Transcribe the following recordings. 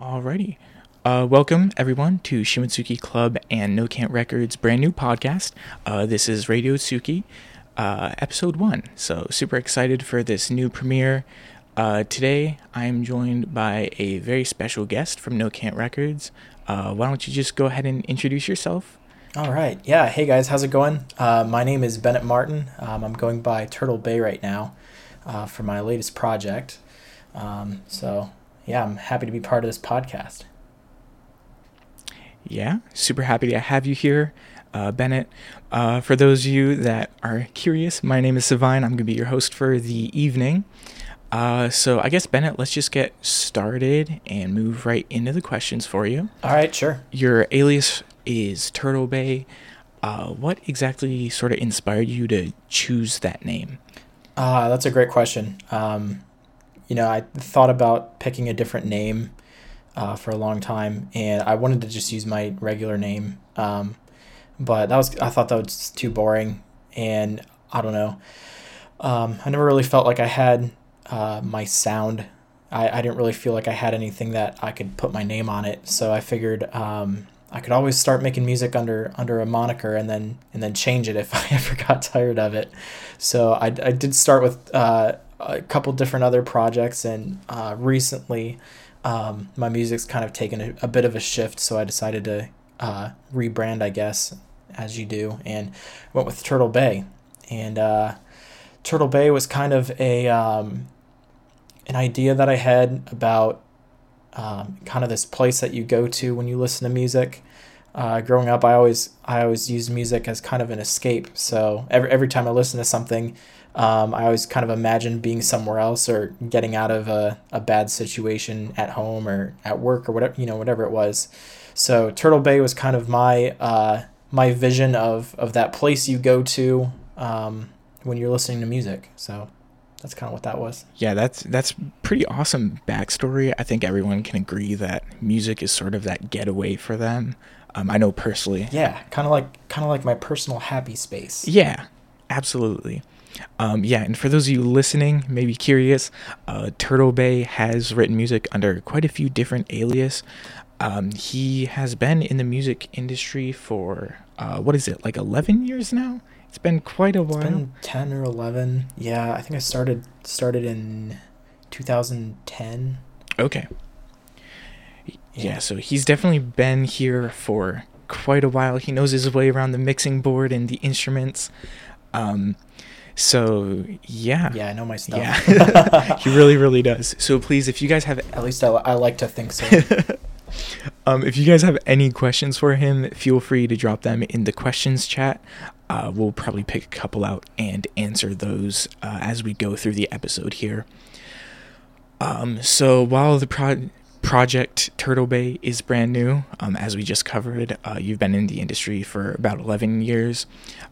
Alrighty. Welcome, everyone, to Shimotsuki Club and Noctant Records' brand new podcast. This is Radio Suki, episode 1. So, super excited for this new premiere. Today, I'm joined by a very special guest from Noctant Records. Why don't you just go ahead and introduce yourself? Alright. Yeah. Hey, guys. How's it going? My name is Bennett Martin. I'm going by Turtle Bay right now for my latest project. Yeah, I'm happy to be part of this podcast. Yeah, super happy to have you here, Bennett. For those of you that are curious, my name is Savine. I'm going to be your host for the evening. So I guess, Bennett, let's just get started and move right into the questions for you. All right, sure. Your alias is Turtle Bay. What exactly sort of inspired you to choose that name? That's a great question. You know, I thought about picking a different name for a long time, and I wanted to just use my regular name, but I thought that was too boring, and I don't know. I never really felt like I had my sound. I didn't really feel like I had anything that I could put my name on it, so I figured I could always start making music under a moniker and then change it if I ever got tired of it. So I did start with a couple different other projects, and recently my music's kind of taken a bit of a shift, so I decided to rebrand, I guess, as you do, and went with Turtle Bay. And Turtle Bay was kind of an idea that I had about kind of this place that you go to when you listen to music. Growing up, I always used music as kind of an escape, so every time I listen to something, I always kind of imagine being somewhere else or getting out of a bad situation at home or at work or whatever it was. So Turtle Bay was kind of my my vision of that place you go to when you're listening to music. So that's kind of what that was. Yeah, that's pretty awesome backstory. I think everyone can agree that music is sort of that getaway for them. I know personally. Yeah, kind of like my personal happy space. Yeah, absolutely. And for those of you listening, maybe curious, Turtle Bay has written music under quite a few different aliases. He has been in the music industry for, 11 years now? It's been quite a while. It's been 10 or 11. Yeah, I think I started in 2010. Okay. Yeah, so he's definitely been here for quite a while. He knows his way around the mixing board and the instruments. So, yeah. Yeah, I know my stuff. Yeah. He really, really does. So, please, if you guys have... At least I like to think so. If you guys have any questions for him, feel free to drop them in the questions chat. We'll probably pick a couple out and answer those as we go through the episode here. So, while the project Turtle Bay is brand new, as we just covered, you've been in the industry for about 11 years.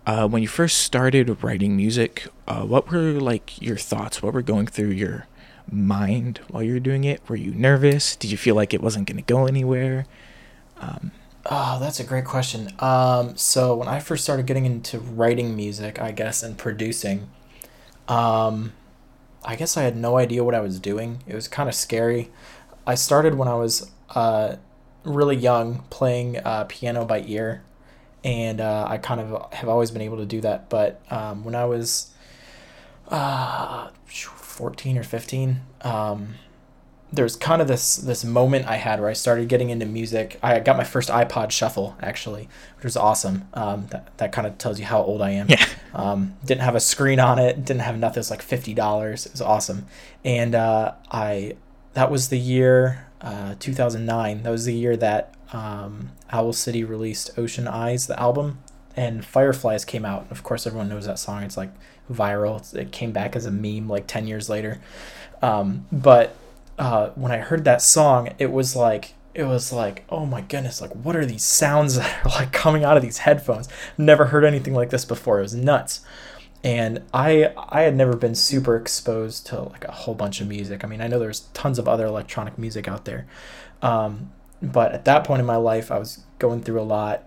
When you first started writing music, what were your thoughts? What were going through your mind while you were doing it? Were you nervous? Did you feel like it wasn't going to go anywhere? That's a great question. So when I first started getting into writing music, I guess, and producing, I guess I had no idea what I was doing. It was kind of scary. I started when I was really young, playing piano by ear, and I kind of have always been able to do that. But when I was 14 or 15, there's kind of this moment I had where I started getting into music. I got my first iPod Shuffle, actually, which was awesome. That kind of tells you how old I am. Yeah. Didn't have a screen on it. Didn't have nothing. It was like $50. It was awesome. And that was the year 2009. That was the year that Owl City released Ocean Eyes, the album, and Fireflies came out. Of course, everyone knows that song. It's viral. It came back as a meme 10 years later. But when I heard that song, it was like, oh my goodness, what are these sounds that are coming out of these headphones? Never heard anything like this before. It was nuts. And I had never been super exposed to a whole bunch of music. I mean, I know there's tons of other electronic music out there. But at that point in my life, I was going through a lot.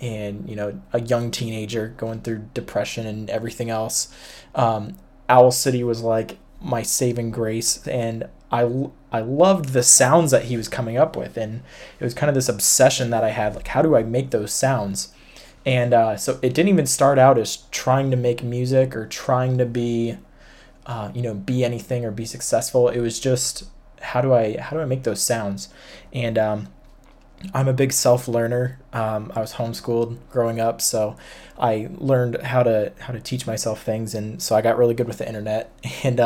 And, a young teenager going through depression and everything else. Owl City was my saving grace, and I loved the sounds that he was coming up with, and it was kind of this obsession that I had, like, how do I make those sounds? And so it didn't even start out as trying to make music or trying to be anything or be successful. It was just, how do I make those sounds? And I'm a big self-learner. I was homeschooled growing up, so I learned how to teach myself things, and so I got really good with the internet and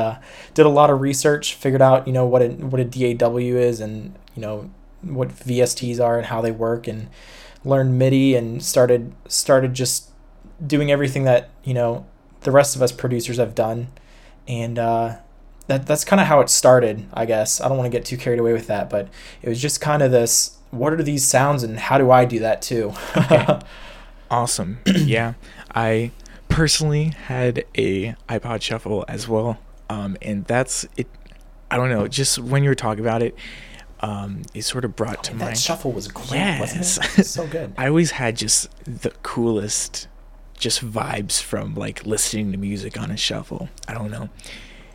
did a lot of research, figured out what a DAW is, and what VSTs are and how they work, and learned MIDI, and started just doing everything that the rest of us producers have done, and that's kind of how it started, I guess. I don't want to get too carried away with that, but it was just kind of this, what are these sounds and how do I do that too? Okay. Awesome. Yeah. I personally had a iPod Shuffle as well. And that's it. I don't know. Just when you were talking about it, it sort of brought to mind. That Shuffle was great, yes. Wasn't it? So good. I always had just the coolest vibes from like listening to music on a Shuffle. I don't know.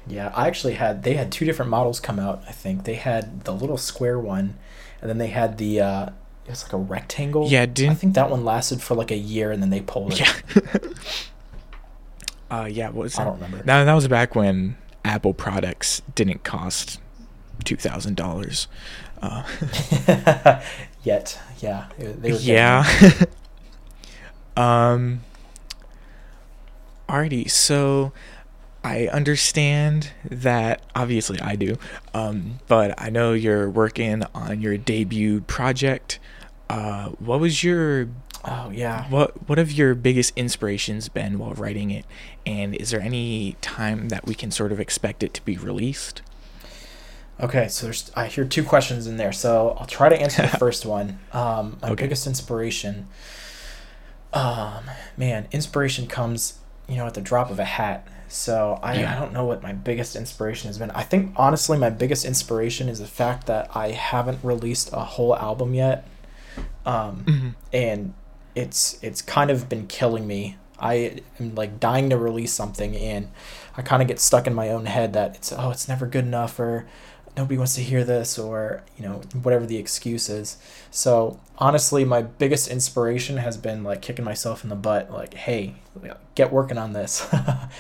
Yeah. I actually they had two different models come out. I think they had the little square one, and then they had the, it's like a rectangle. Yeah, I think that one lasted for like a year, and then they pulled it. Yeah. What was that? I don't remember. Now, that was back when Apple products didn't cost $2,000. Yet, yeah. They were yeah. Alrighty, so I understand that, obviously I do, but I know you're working on your debut project. What was your... Oh, yeah. What have your biggest inspirations been while writing it? And is there any time that we can sort of expect it to be released? Okay, so I hear two questions in there, so I'll try to answer the first one. My biggest inspiration... man, inspiration comes, at the drop of a hat. So I don't know what my biggest inspiration has been. I think, honestly, my biggest inspiration is the fact that I haven't released a whole album yet. And it's kind of been killing me. I am like dying to release something, and I kind of get stuck in my own head that it's never good enough, or nobody wants to hear this, or, whatever the excuse is. So honestly, my biggest inspiration has been like kicking myself in the butt, like, hey, get working on this,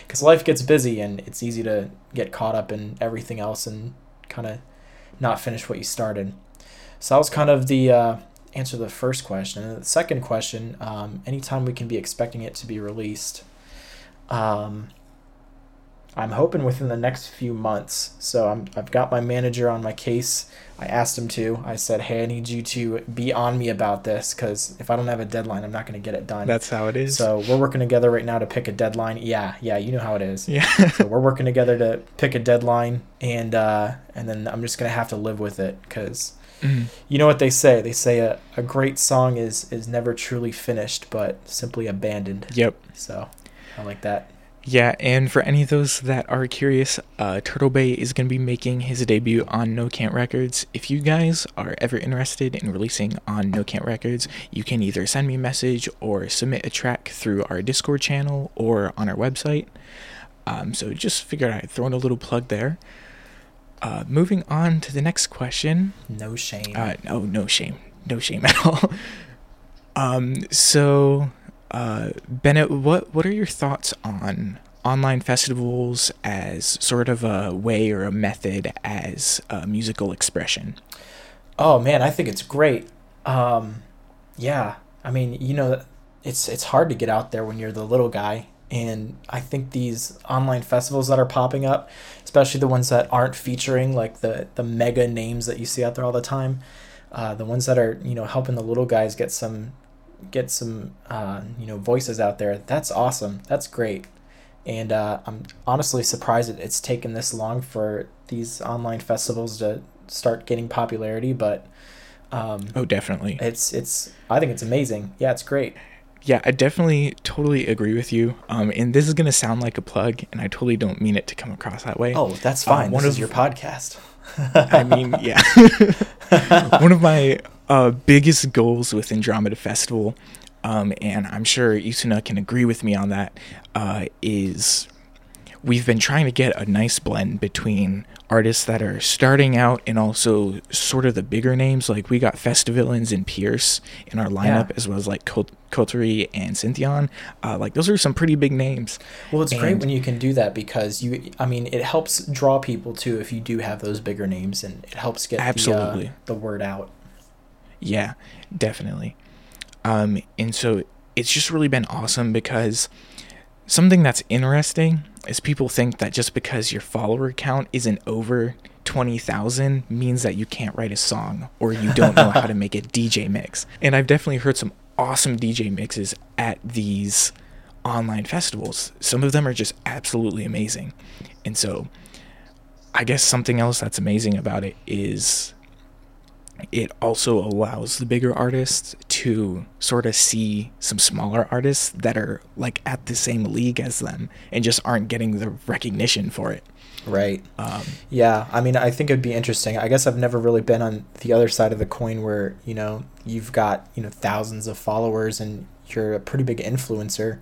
because life gets busy and it's easy to get caught up in everything else and kind of not finish what you started. So that was kind of the answer to the first question. And the second question, anytime we can be expecting it to be released, I'm hoping within the next few months. So I've got my manager on my case. I asked him to. I said, hey, I need you to be on me about this, because if I don't have a deadline, I'm not going to get it done. That's how it is. So we're working together right now to pick a deadline. Yeah, you know how it is. Yeah. So we're working together to pick a deadline, and then I'm just going to have to live with it, because you know what they say. They say a great song is never truly finished, but simply abandoned. Yep. So I like that. Yeah, and for any of those that are curious, Turtle Bay is going to be making his debut on Noctant Records. If you guys are ever interested in releasing on Noctant Records, you can either send me a message or submit a track through our Discord channel or on our website. So just figured I'd throw in a little plug there. Moving on to the next question. No shame. No shame. No shame at all. Bennett, what are your thoughts on online festivals as sort of a way or a method as a musical expression? Oh man, I think it's great. I mean, it's hard to get out there when you're the little guy, and I think these online festivals that are popping up, especially the ones that aren't featuring like the mega names that you see out there all the time, the ones that are helping the little guys get some voices out there. That's awesome. That's great. And I'm honestly surprised it's taken this long for these online festivals to start getting popularity, but definitely it's I think it's amazing. Yeah, it's great. Yeah, I definitely totally agree with you. And this is going to sound like a plug, and I totally don't mean it to come across that way. Oh, that's fine. One is your podcast. I mean, yeah. One of my biggest goals with Andromeda Festival, and I'm sure Isuna can agree with me on that, is we've been trying to get a nice blend between artists that are starting out and also sort of the bigger names. Like, we got Festivillans and Pierce in our lineup, as well as like Coterie and Cynthion. Like, those are some pretty big names. Well, it's great when you can do that, because it helps draw people too if you do have those bigger names, and it helps get the word out. Yeah, definitely. And so it's just really been awesome, because something that's interesting is people think that just because your follower count isn't over 20,000 means that you can't write a song or you don't know how to make a DJ mix. And I've definitely heard some awesome DJ mixes at these online festivals. Some of them are just absolutely amazing. And so I guess something else that's amazing about it is it also allows the bigger artists to sort of see some smaller artists that are like at the same league as them and just aren't getting the recognition for it. Right. I mean, I think it'd be interesting. I guess I've never really been on the other side of the coin where, you've got, thousands of followers and you're a pretty big influencer.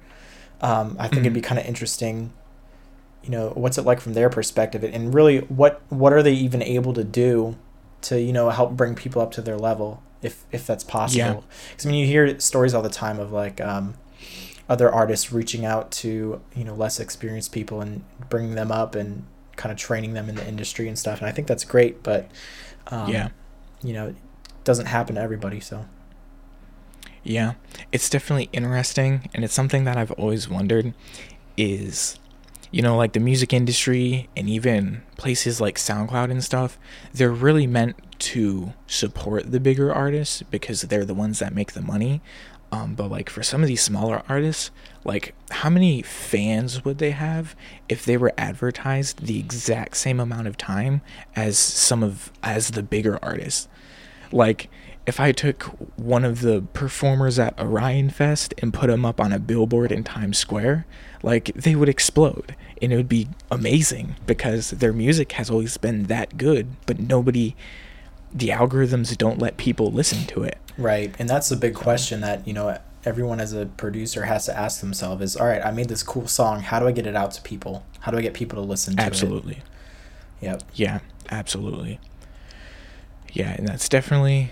I think it'd be kind of interesting, what's it like from their perspective, and really what are they even able to do to help bring people up to their level, if that's possible. Because I mean, you hear stories all the time of like other artists reaching out to less experienced people and bringing them up and kind of training them in the industry and stuff, and I think that's great, but it doesn't happen to everybody. So it's definitely interesting, and it's something that I've always wondered is, like the music industry and even places like SoundCloud and stuff, they're really meant to support the bigger artists because they're the ones that make the money. But like for some of these smaller artists, like how many fans would they have if they were advertised the exact same amount of time as as the bigger artists? Like, if I took one of the performers at Orion Fest and put him up on a billboard in Times Square, like, they would explode, and it would be amazing because their music has always been that good, but the algorithms don't let people listen to it. Right. And that's the big question that, everyone as a producer has to ask themselves is, all right, I made this cool song. How do I get it out to people? How do I get people to listen to it? Absolutely. Yep. Yeah, absolutely. Yeah, and that's definitely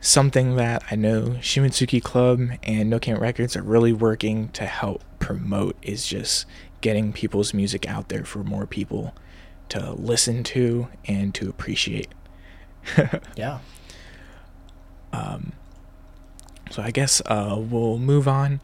something that I know Shimotsuki Club and Noctant Records are really working to help promote, is just getting people's music out there for more people to listen to and to appreciate. Yeah. So I guess we'll move on.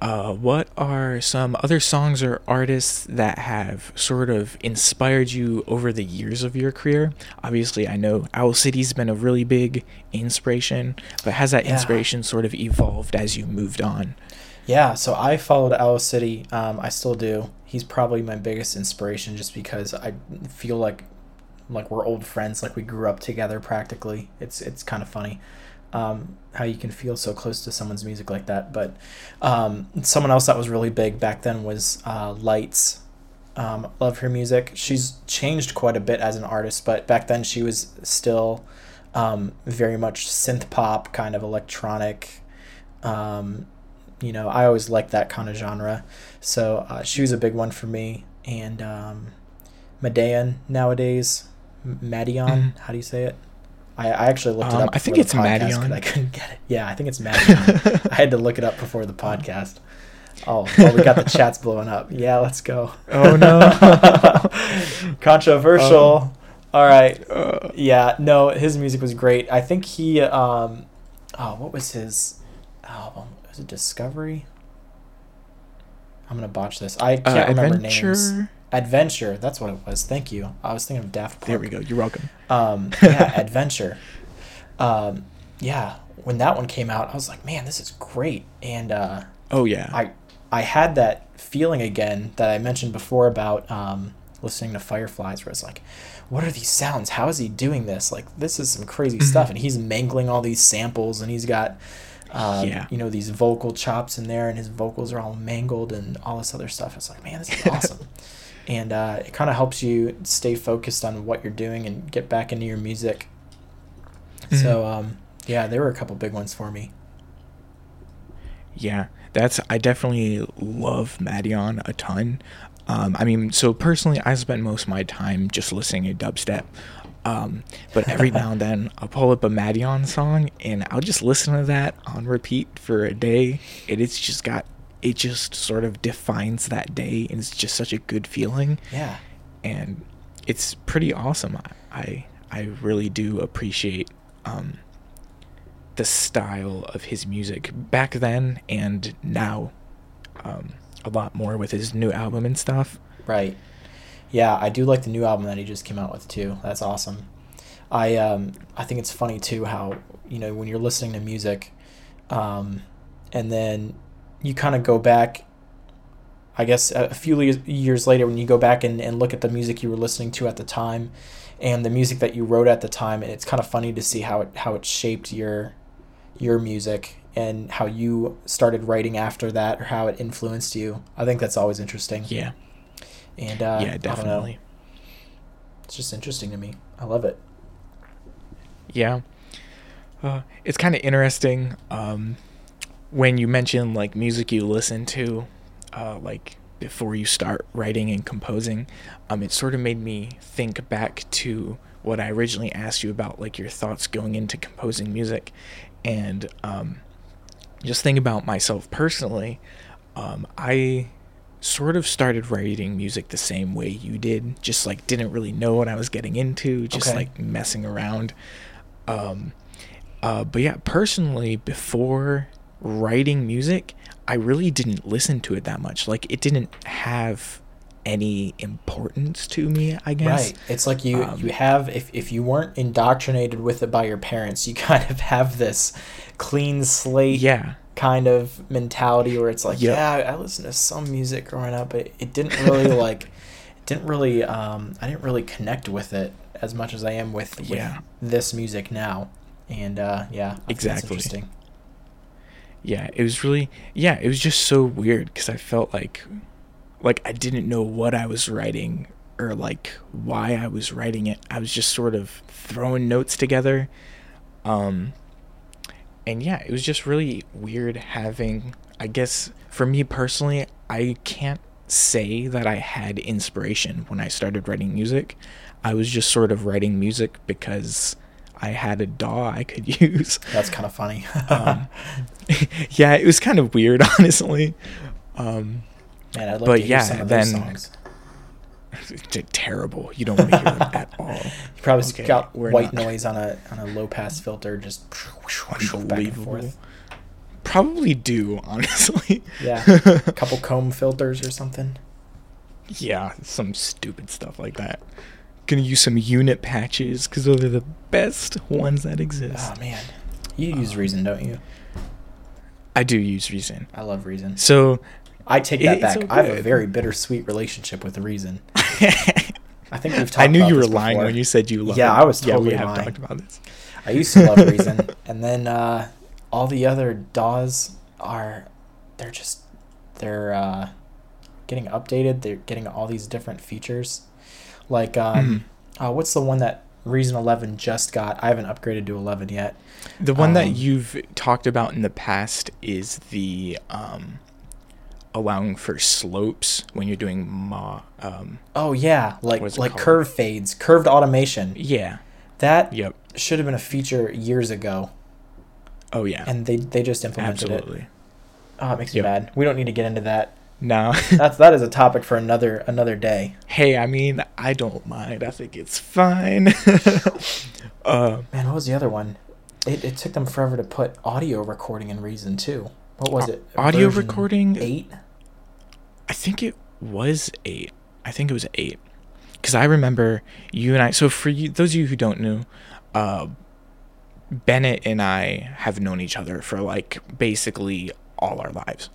What are some other songs or artists that have sort of inspired you over the years of your career? Obviously, I know Owl City's been a really big inspiration, but has that inspiration sort of evolved as you moved on? Yeah, so I followed Owl City. I still do. He's probably my biggest inspiration just because I feel like we're old friends, like we grew up together practically. It's kind of funny. How you can feel so close to someone's music like that. But someone else that was really big back then was Lights. Love her music. She's changed quite a bit as an artist, but back then she was still very much synth pop, kind of electronic. I always liked that kind of genre. So she was a big one for me. And Madeon nowadays. Madeon, how do you say it? I actually looked it up. I think it's Madeon. I couldn't get it. Yeah, I think it's Madeon. I had to look it up before the podcast. Oh, well, we got the chats blowing up. Yeah, let's go. Oh, no. Controversial. All right. His music was great. I think he, what was his album? Was it Discovery? I'm going to botch this. I can't remember names. Adventure, that's what it was. Thank you. I was thinking of Daft Punk. There we go. You're welcome. Adventure. When that one came out, I was like, man, this is great. And I had that feeling again that I mentioned before about listening to Fireflies, where it's like, what are these sounds? How is he doing this? Like, this is some crazy stuff, and he's mangling all these samples, and he's got these vocal chops in there, and his vocals are all mangled and all this other stuff. It's like, man, this is awesome. And it kind of helps you stay focused on what you're doing and get back into your music. So, there were a couple big ones for me. Yeah, I definitely love Madeon a ton. I mean, so personally, I spend most of my time just listening to dubstep. But every now and then, I'll pull up a Madeon song, and I'll just listen to that on repeat for a day. And it's just got, it just sort of defines that day, and it's just such a good feeling. Yeah. And it's pretty awesome. I really do appreciate the style of his music back then and now, a lot more with his new album and stuff. Right. Yeah, I do like the new album that he just came out with too. That's awesome. I think it's funny too how, you know, when you're listening to music, and then you kind of go back, I guess a few years later, when you go back and look at the music you were listening to at the time and the music that you wrote at the time, and it's kind of funny to see how it shaped your music and how you started writing after that, or how it influenced you. I think that's always interesting. Yeah. And yeah, definitely. I don't know. It's just interesting to me. I love it. Yeah. It's kind of interesting when you mention like music you listen to, like before you start writing and composing. It sort of made me think back to what I originally asked you about, like your thoughts going into composing music, and just think about myself personally. I sort of started writing music the same way you did, just like didn't really know what I was getting into, just like messing around. But yeah, personally, before writing music, I really didn't listen to it that much. Like, it didn't have any importance to me, I guess. Right. It's like you have, if you weren't indoctrinated with it by your parents, you kind of have this clean slate kind of mentality where it's like, I listened to some music growing up, but it didn't really I didn't really connect with it as much as I am with this music now. And exactly. That's interesting. Yeah, it was really, it was just so weird, because I felt like I didn't know what I was writing or like why I was writing it. I was just sort of throwing notes together. And yeah, it was just really weird having, I guess for me personally, I can't say that I had inspiration when I started writing music. I was just sort of writing music because I had a DAW I could use. That's kind of funny. Yeah, it was kind of weird, honestly. Man, I'd like to hear some of those songs. Terrible. You don't want to hear it at all. You probably got white noise on a low pass filter, just back and forth. Probably do, honestly. Yeah, a couple comb filters or something. Yeah, some stupid stuff like that. Gonna use some unit patches because those are the best ones that exist. Oh man, you use Reason, don't you? I do use Reason. I love Reason. So. I take that back. So I have a very bittersweet relationship with Reason. I think we've talked about this before. I knew you were lying when you said you loved it. Yeah, I was totally lying. Yeah, we have talked about this. I used to love Reason. And then all the other DAWs they're getting updated. They're getting all these different features. Like, what's the one that Reason 11 just got? I haven't upgraded to 11 yet. The one that you've talked about in the past is the... allowing for slopes when you're doing like curve fades, curved automation. Yeah, that should have been a feature years ago. Oh yeah, and they just implemented it. Absolutely. Oh, it makes me mad. We don't need to get into that. No, that is a topic for another day. Hey, I mean, I don't mind. I think it's fine. Man, what was the other one? It took them forever to put audio recording in Reason too. What was it? Audio version recording 8? I think it was 8. I think it was 8. Because I remember you and I... So for you, those of you who don't know, Bennett and I have known each other for like basically all our lives.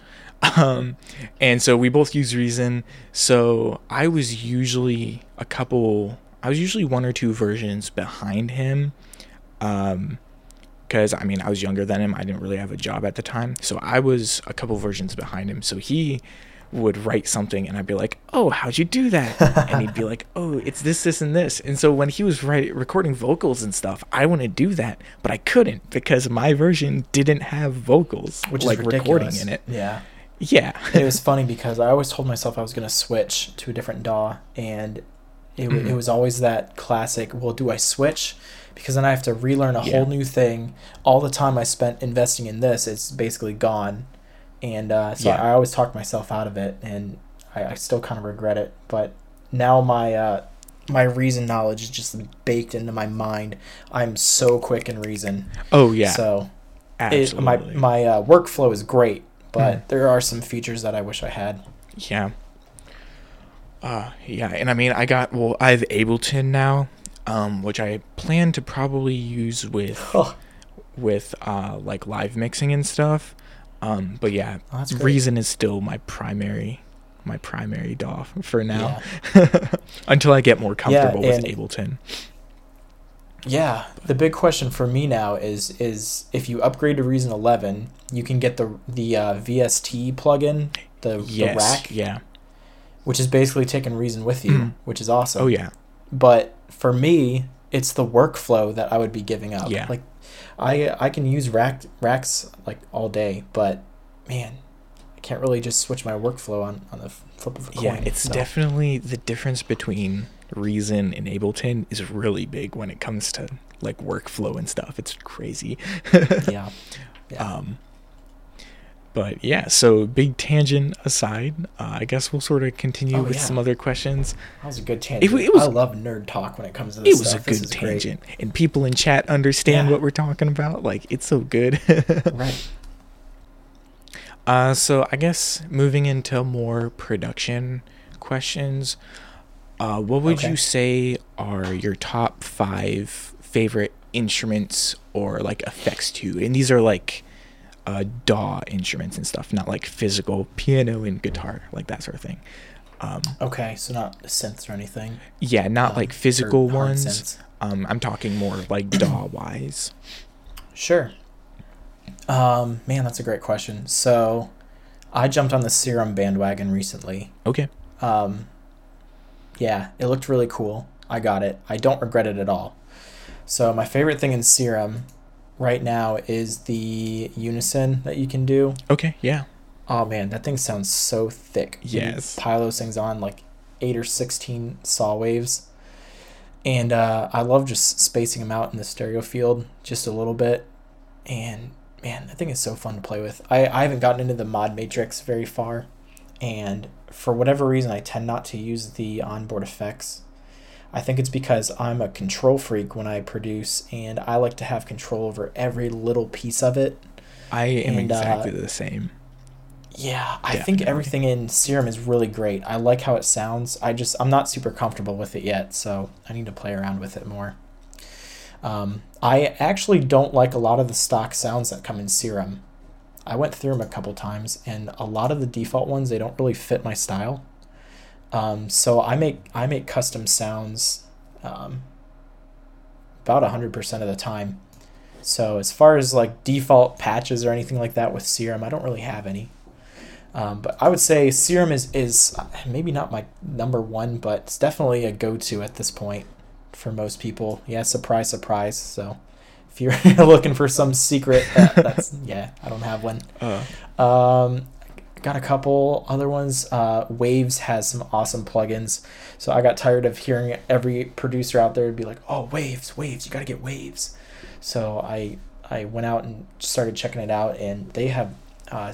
And so we both use Reason. So I was usually one or two versions behind him. Because, I mean, I was younger than him. I didn't really have a job at the time. So I was a couple versions behind him. So he would write something, and I'd be like, oh, how'd you do that? And he'd be like, oh, it's this, this, and this. And so when he was recording vocals and stuff, I wanted to do that, but I couldn't because my version didn't have vocals. Which is ridiculous. Recording in it. Yeah. Yeah. It was funny because I always told myself I was going to switch to a different DAW, and it was always that classic, well, do I switch? Because then I have to relearn a whole new thing. All the time I spent investing in this is basically gone. And so I always talked myself out of it, and I still kind of regret it. But now my Reason knowledge is just baked into my mind. I'm so quick in Reason. Oh, yeah. So my workflow is great, but there are some features that I wish I had. Yeah. And I mean, I have Ableton now, which I plan to probably use with like live mixing and stuff. But yeah, Reason is still my primary DAW for now, until I get more comfortable with Ableton. Yeah, the big question for me now is if you upgrade to Reason 11, you can get the VST plugin, the rack. Yeah. Which is basically taking Reason with you, which is awesome. Oh, yeah. But for me, it's the workflow that I would be giving up. Yeah. Like, I can use racks like all day, but man, I can't really just switch my workflow on the flip of a coin. Yeah, it's definitely the difference between Reason and Ableton is really big when it comes to like workflow and stuff. It's crazy. Yeah. But yeah, so big tangent aside, I guess we'll sort of continue with some other questions. That was a good tangent. I love nerd talk when it comes to this stuff. It was a good tangent. Great. And people in chat understand what we're talking about. Like, it's so good. Right. So I guess moving into more production questions, what would you say are your top 5 favorite instruments or like effects to you? And these are like... DAW instruments and stuff, not like physical piano and guitar, like that sort of thing. So not synths or anything. Yeah, not like physical ones. I'm talking more like DAW wise. Sure. Man, that's a great question. So I jumped on the Serum bandwagon recently. Okay. Yeah, it looked really cool. I got it. I don't regret it at all. So my favorite thing in Serum right now is the unison that you can do. Okay, yeah. Oh man, that thing sounds so thick. Yes. You pile those things on like 8 or 16 saw waves. And I love just spacing them out in the stereo field just a little bit. And man, that thing is so fun to play with. I haven't gotten into the mod matrix very far. And for whatever reason, I tend not to use the onboard effects. I think it's because I'm a control freak when I produce, and I like to have control over every little piece of it. I am exactly the same. Yeah, definitely. I think everything in Serum is really great. I like how it sounds. I'm not super comfortable with it yet, so I need to play around with it more. I actually don't like a lot of the stock sounds that come in Serum. I went through them a couple times, and a lot of the default ones, they don't really fit my style. So I make custom sounds about 100% of the time. So as far as like default patches or anything like that with Serum, I don't really have any. But I would say Serum is maybe not my number one, but it's definitely a go-to at this point for most people. Yeah, surprise, surprise. So if you're looking for some secret, I don't have one. Got a couple other ones. Waves has some awesome plugins. So I got tired of hearing every producer out there be like, oh, waves, you got to get Waves. So I went out and started checking it out, and they have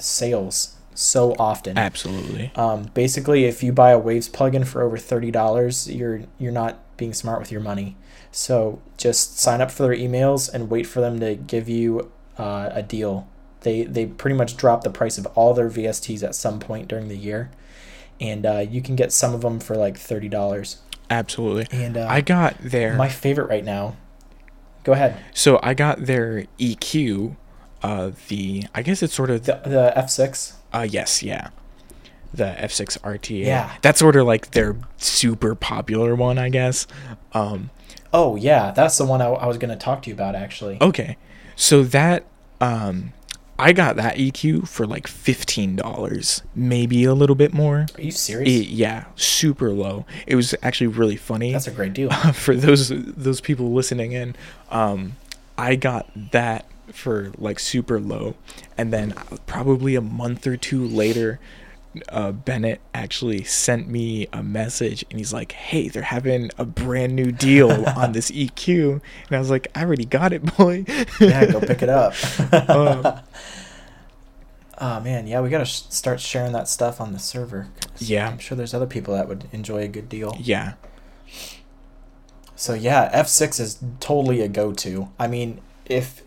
sales so often. Absolutely. Basically, if you buy a Waves plugin for over $30, you're not being smart with your money. So just sign up for their emails and wait for them to give you a deal. They pretty much drop the price of all their VSTs at some point during the year, and you can get some of them for like $30. Absolutely. And I got their... My favorite right now. Go ahead. So I got their EQ, I guess it's sort of... The F6? Yes, yeah. The F6 RTA. Yeah. That's sort of like their super popular one, I guess. Oh, yeah. That's the one I was going to talk to you about, actually. Okay. So that... I got that EQ for like $15, maybe a little bit more. Are you serious? Yeah, super low. It was actually really funny. That's a great deal. For those people listening in, I got that for like super low, and then probably a month or two later, Bennett actually sent me a message and he's like, hey, they're having a brand new deal on this EQ, and I was like, I already got it, boy. Yeah, go pick it up. Oh man, yeah, we gotta start sharing that stuff on the server. Yeah, I'm sure there's other people that would enjoy a good deal. Yeah. So yeah, F6 is totally a go-to. I mean, if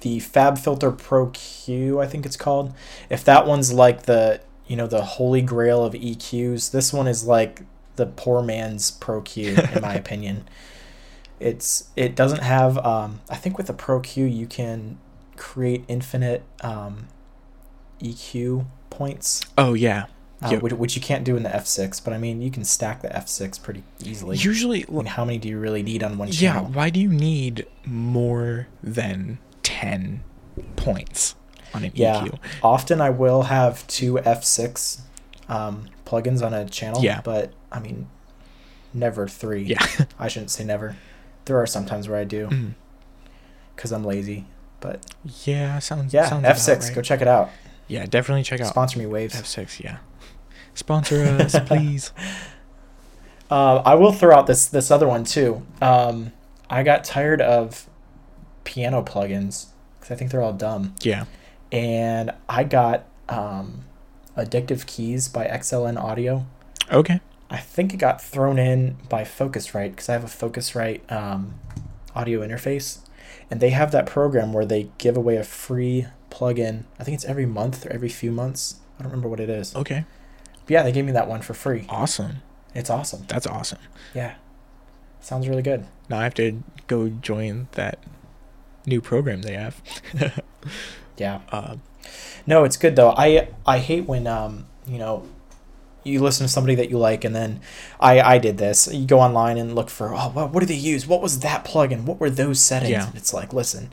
the FabFilter Pro-Q, I think it's called, if that one's like the, you know, the holy grail of EQs, this one is like the poor man's Pro-Q, in my opinion. It doesn't have, I think with the Pro-Q you can create infinite EQ points. Oh yeah. Yep. Which you can't do in the F6, but I mean, you can stack the F6 pretty easily. Usually, I mean, how many do you really need on one channel? Yeah, why do you need more than 10 points on an EQ? Often I will have two F6 plugins on a channel, but I mean, never three. Yeah. I shouldn't say never. There are some times where I do, because I'm lazy, but... Yeah, sounds F6, right. Go check it out. Yeah, definitely check out. Sponsor me, Waves. F6, yeah. Sponsor us, please. I will throw out this other one too. I got tired of piano plugins because I think they're all dumb. Yeah. And I got Addictive Keys by XLN Audio. Okay. I think it got thrown in by Focusrite because I have a Focusrite audio interface, and they have that program where they give away a free plugin. I think it's every month or every few months. I don't remember what it is. Okay. Yeah, they gave me that one for free. Awesome. It's awesome. That's awesome. Yeah. Sounds really good. Now I have to go join that new program they have. Yeah. No, it's good though. I hate when, you know, you listen to somebody that you like, and then I did this. You go online and look for, what do they use? What was that plugin? What were those settings? Yeah. And it's like, listen,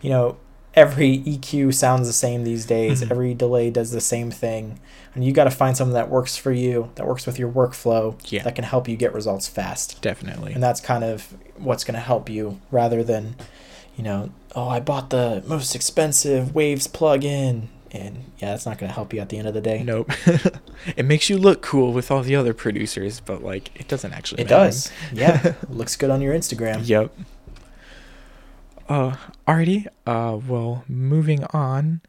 you know, every EQ sounds the same these days. Mm-hmm. Every delay does the same thing. And you got to find something that works for you, that works with your workflow, that can help you get results fast. Definitely. And that's kind of what's going to help you, rather than, you know, I bought the most expensive Waves plugin. And yeah, that's not going to help you at the end of the day. Nope. It makes you look cool with all the other producers, but like, it doesn't actually matter. It does. Yeah. It looks good on your Instagram. Yep. Alrighty, well, moving on,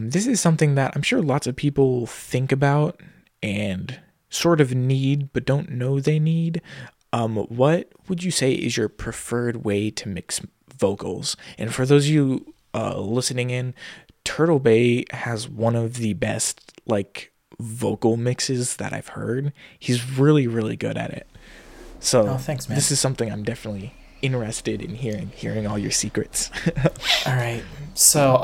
this is something that I'm sure lots of people think about and sort of need, but don't know they need. What would you say is your preferred way to mix vocals? And for those of you listening in, Turtle Bay has one of the best, like, vocal mixes that I've heard. He's really, really good at it. So thanks, man. This is something I'm definitely interested in hearing all your secrets. All right, so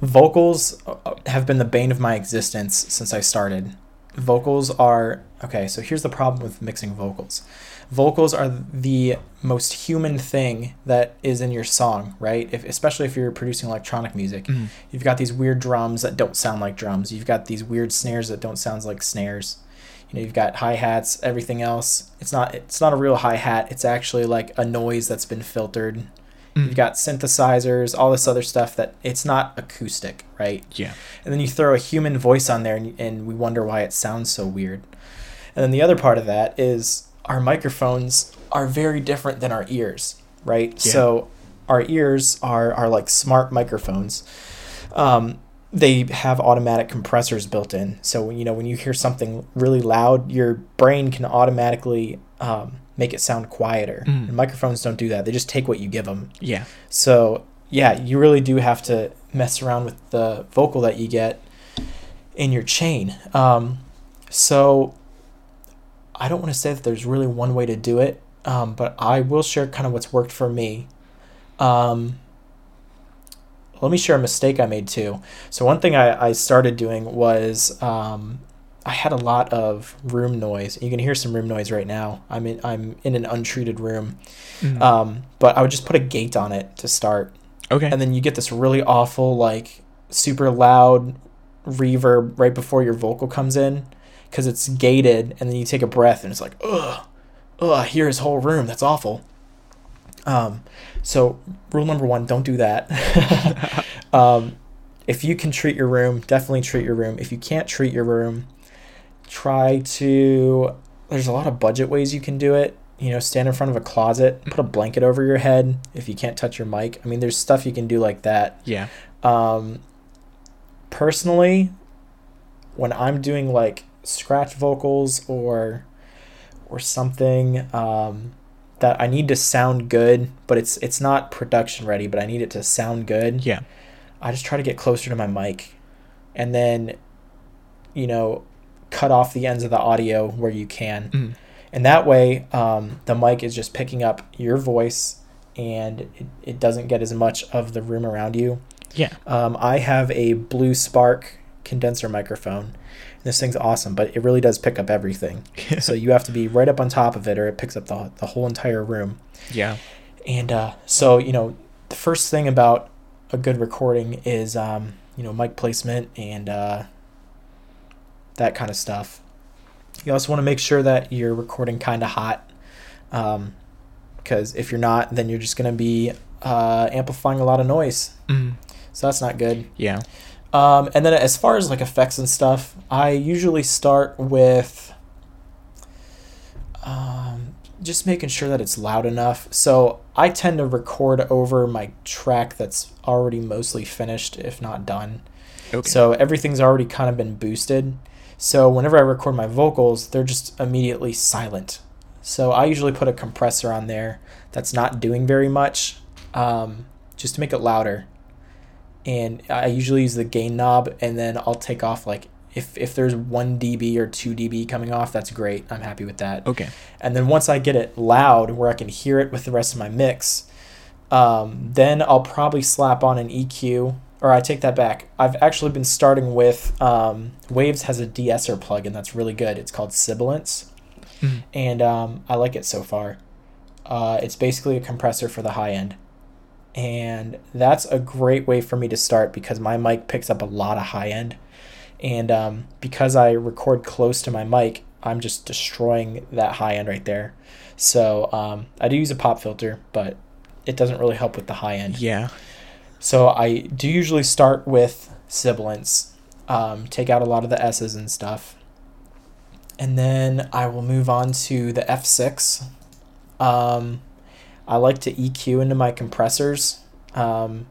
vocals have been the bane of my existence since I started. Vocals are okay, so here's the problem with mixing vocals. Vocals are the most human thing that is in your song, right? Especially if you're producing electronic music. Mm-hmm. You've got these weird drums that don't sound like drums. You've got these weird snares that don't sound like snares. You know, you've got hi-hats, everything else. It's not a real hi-hat. It's actually like a noise that's been filtered. Mm. You've got synthesizers, all this other stuff that it's not acoustic, right? Yeah. And then you throw a human voice on there and we wonder why it sounds so weird. And then the other part of that is our microphones are very different than our ears, right? Yeah. So our ears are like smart microphones. They have automatic compressors built in. So, you know, when you hear something really loud, your brain can automatically make it sound quieter. Mm. And microphones don't do that. They just take what you give them. Yeah. So, yeah, you really do have to mess around with the vocal that you get in your chain. So I don't want to say that there's really one way to do it, but I will share kind of what's worked for me. Let me share a mistake I made too. So one thing I started doing was I had a lot of room noise. You can hear some room noise right now. I'm in an untreated room. Mm. But I would just put a gate on it to start. Okay. And then you get this really awful, like, super loud reverb right before your vocal comes in because it's gated, and then you take a breath and it's like, ugh, I hear his whole room. That's awful. So rule number one, don't do that. If you can treat your room, definitely treat your room. If you can't treat your room, try to, there's a lot of budget ways you can do it. You know, stand in front of a closet, put a blanket over your head if you can't touch your mic. I mean, there's stuff you can do like that. Yeah. Personally, when I'm doing like scratch vocals or something, that I need to sound good, but it's not production ready, but I need it to sound good. Yeah. I just try to get closer to my mic and then, you know, cut off the ends of the audio where you can. Mm. And that way, the mic is just picking up your voice and it doesn't get as much of the room around you. Yeah. I have a Blue Spark condenser microphone. This thing's awesome, but it really does pick up everything. So you have to be right up on top of it or it picks up the whole entire room. Yeah. And so, you know, the first thing about a good recording is, you know, mic placement and that kind of stuff. You also want to make sure that you're recording kind of hot, because if you're not, then you're just going to be amplifying a lot of noise. Mm. So that's not good. Yeah. And then as far as like effects and stuff, I usually start with just making sure that it's loud enough. So I tend to record over my track that's already mostly finished, if not done. Okay. So everything's already kind of been boosted. So whenever I record my vocals, they're just immediately silent. So I usually put a compressor on there that's not doing very much, just to make it louder. And I usually use the gain knob, and then I'll take off, like, if there's 1 dB or 2 dB coming off, that's great. I'm happy with that. Okay. And then once I get it loud where I can hear it with the rest of my mix, then I'll probably slap on an EQ. Or I take that back. I've actually been starting with Waves has a de-esser plugin that's really good. It's called Sibilance, mm-hmm. and I like it so far. It's basically a compressor for the high end. And that's a great way for me to start because my mic picks up a lot of high end. And because I record close to my mic, I'm just destroying that high end right there. So I do use a pop filter, but it doesn't really help with the high end. Yeah. So I do usually start with Sibilance, take out a lot of the S's and stuff. And then I will move on to the F6. I like to EQ into my compressors. And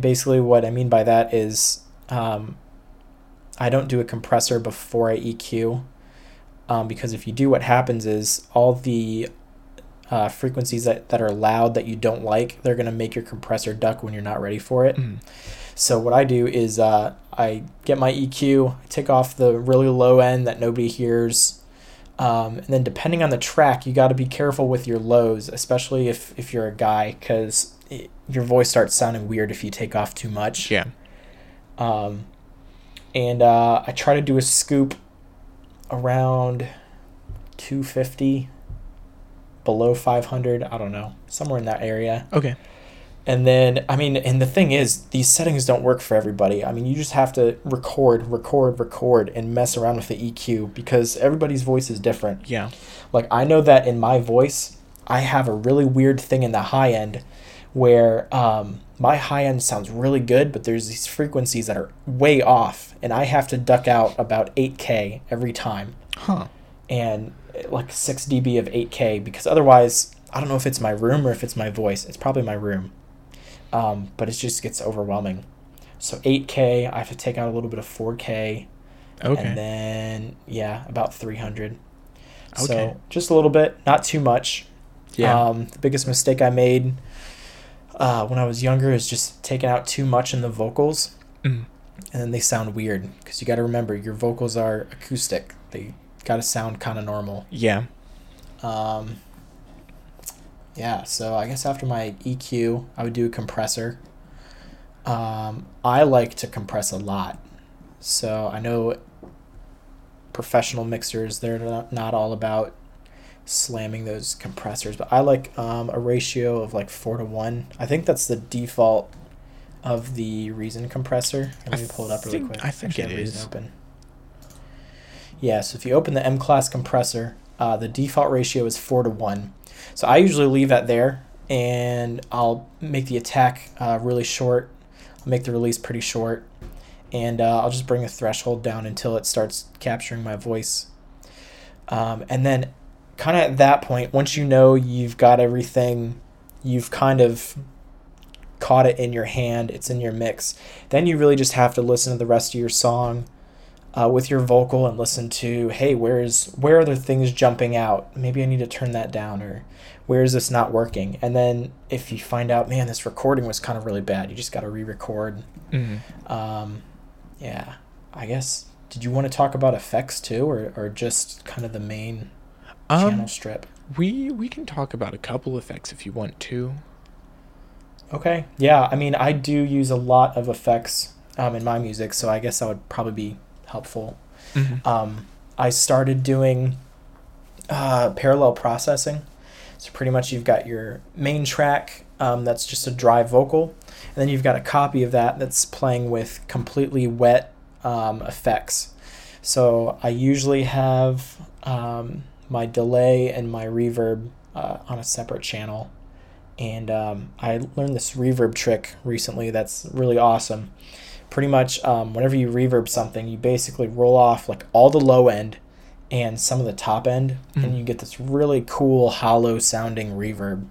basically what I mean by that is I don't do a compressor before I EQ. Because if you do, what happens is all the frequencies that are loud that you don't like, they're going to make your compressor duck when you're not ready for it. Mm. So what I do is I get my EQ, I take off the really low end that nobody hears. And then depending on the track, you got to be careful with your lows, especially if you're a guy, because your voice starts sounding weird if you take off too much. Yeah. And I try to do a scoop around 250, below 500, I don't know, somewhere in that area. Okay. And then, I mean, and the thing is, these settings don't work for everybody. I mean, you just have to record, and mess around with the EQ because everybody's voice is different. Yeah. Like, I know that in my voice, I have a really weird thing in the high end where my high end sounds really good, but there's these frequencies that are way off, and I have to duck out about 8K every time. Huh. And like 6 dB of 8K because otherwise, I don't know if it's my room or if it's my voice. It's probably my room. But it just gets overwhelming. So 8K, I have to take out a little bit of 4K. Okay. And then, yeah, about 300. Okay. So just a little bit, not too much. Yeah. The biggest mistake I made when I was younger is just taking out too much in the vocals. Mm. And then they sound weird because you got to remember your vocals are acoustic. They got to sound kind of normal. Yeah. Yeah, so I guess after my EQ, I would do a compressor. I like to compress a lot. So I know professional mixers, they're not all about slamming those compressors, but I like a ratio of like 4 to 1. I think that's the default of the Reason compressor. Let me pull it up really quick. I think it is. Open. Yeah, so if you open the M-Class compressor, the default ratio is 4 to 1. So I usually leave that there and I'll make the attack really short. I'll make the release pretty short, and I'll just bring the threshold down until it starts capturing my voice. And then kind of at that point, once you know you've got everything, you've kind of caught it in your hand, it's in your mix, then you really just have to listen to the rest of your song with your vocal and listen to, hey, where are there things jumping out? Maybe I need to turn that down, or where is this not working? And then if you find out, man, this recording was kind of really bad, you just got to re-record. Mm-hmm. Yeah, I guess. Did you want to talk about effects too, or just kind of the main channel strip? We can talk about a couple effects if you want to. Okay. Yeah, I mean, I do use a lot of effects in my music, so I guess that would probably be helpful. Mm-hmm. I started doing parallel processing. So pretty much you've got your main track that's just a dry vocal, and then you've got a copy of that that's playing with completely wet effects. So I usually have my delay and my reverb on a separate channel, and I learned this reverb trick recently that's really awesome. Pretty much whenever you reverb something, you basically roll off like all the low end and some of the top end, mm-hmm. and you get this really cool hollow sounding reverb.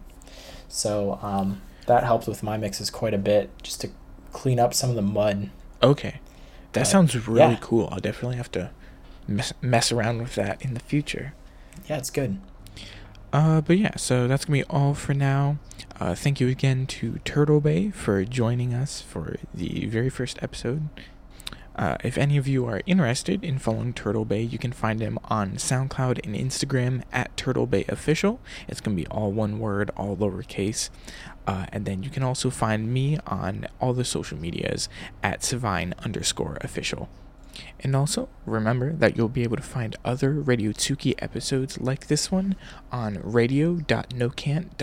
So that helps with my mixes quite a bit, just to clean up some of the mud. Okay, that sounds really cool. I'll definitely have to mess around with that in the future. Yeah, it's good. But yeah, so that's going to be all for now. Thank you again to Turtle Bay for joining us for the very first episode. If any of you are interested in following Turtle Bay, you can find him on SoundCloud and Instagram at Turtle Bay Official. It's going to be all one word, all lowercase. And then you can also find me on all the social medias at Savine_official. And also, remember that you'll be able to find other Radio Suki episodes like this one on radio.nocant.net.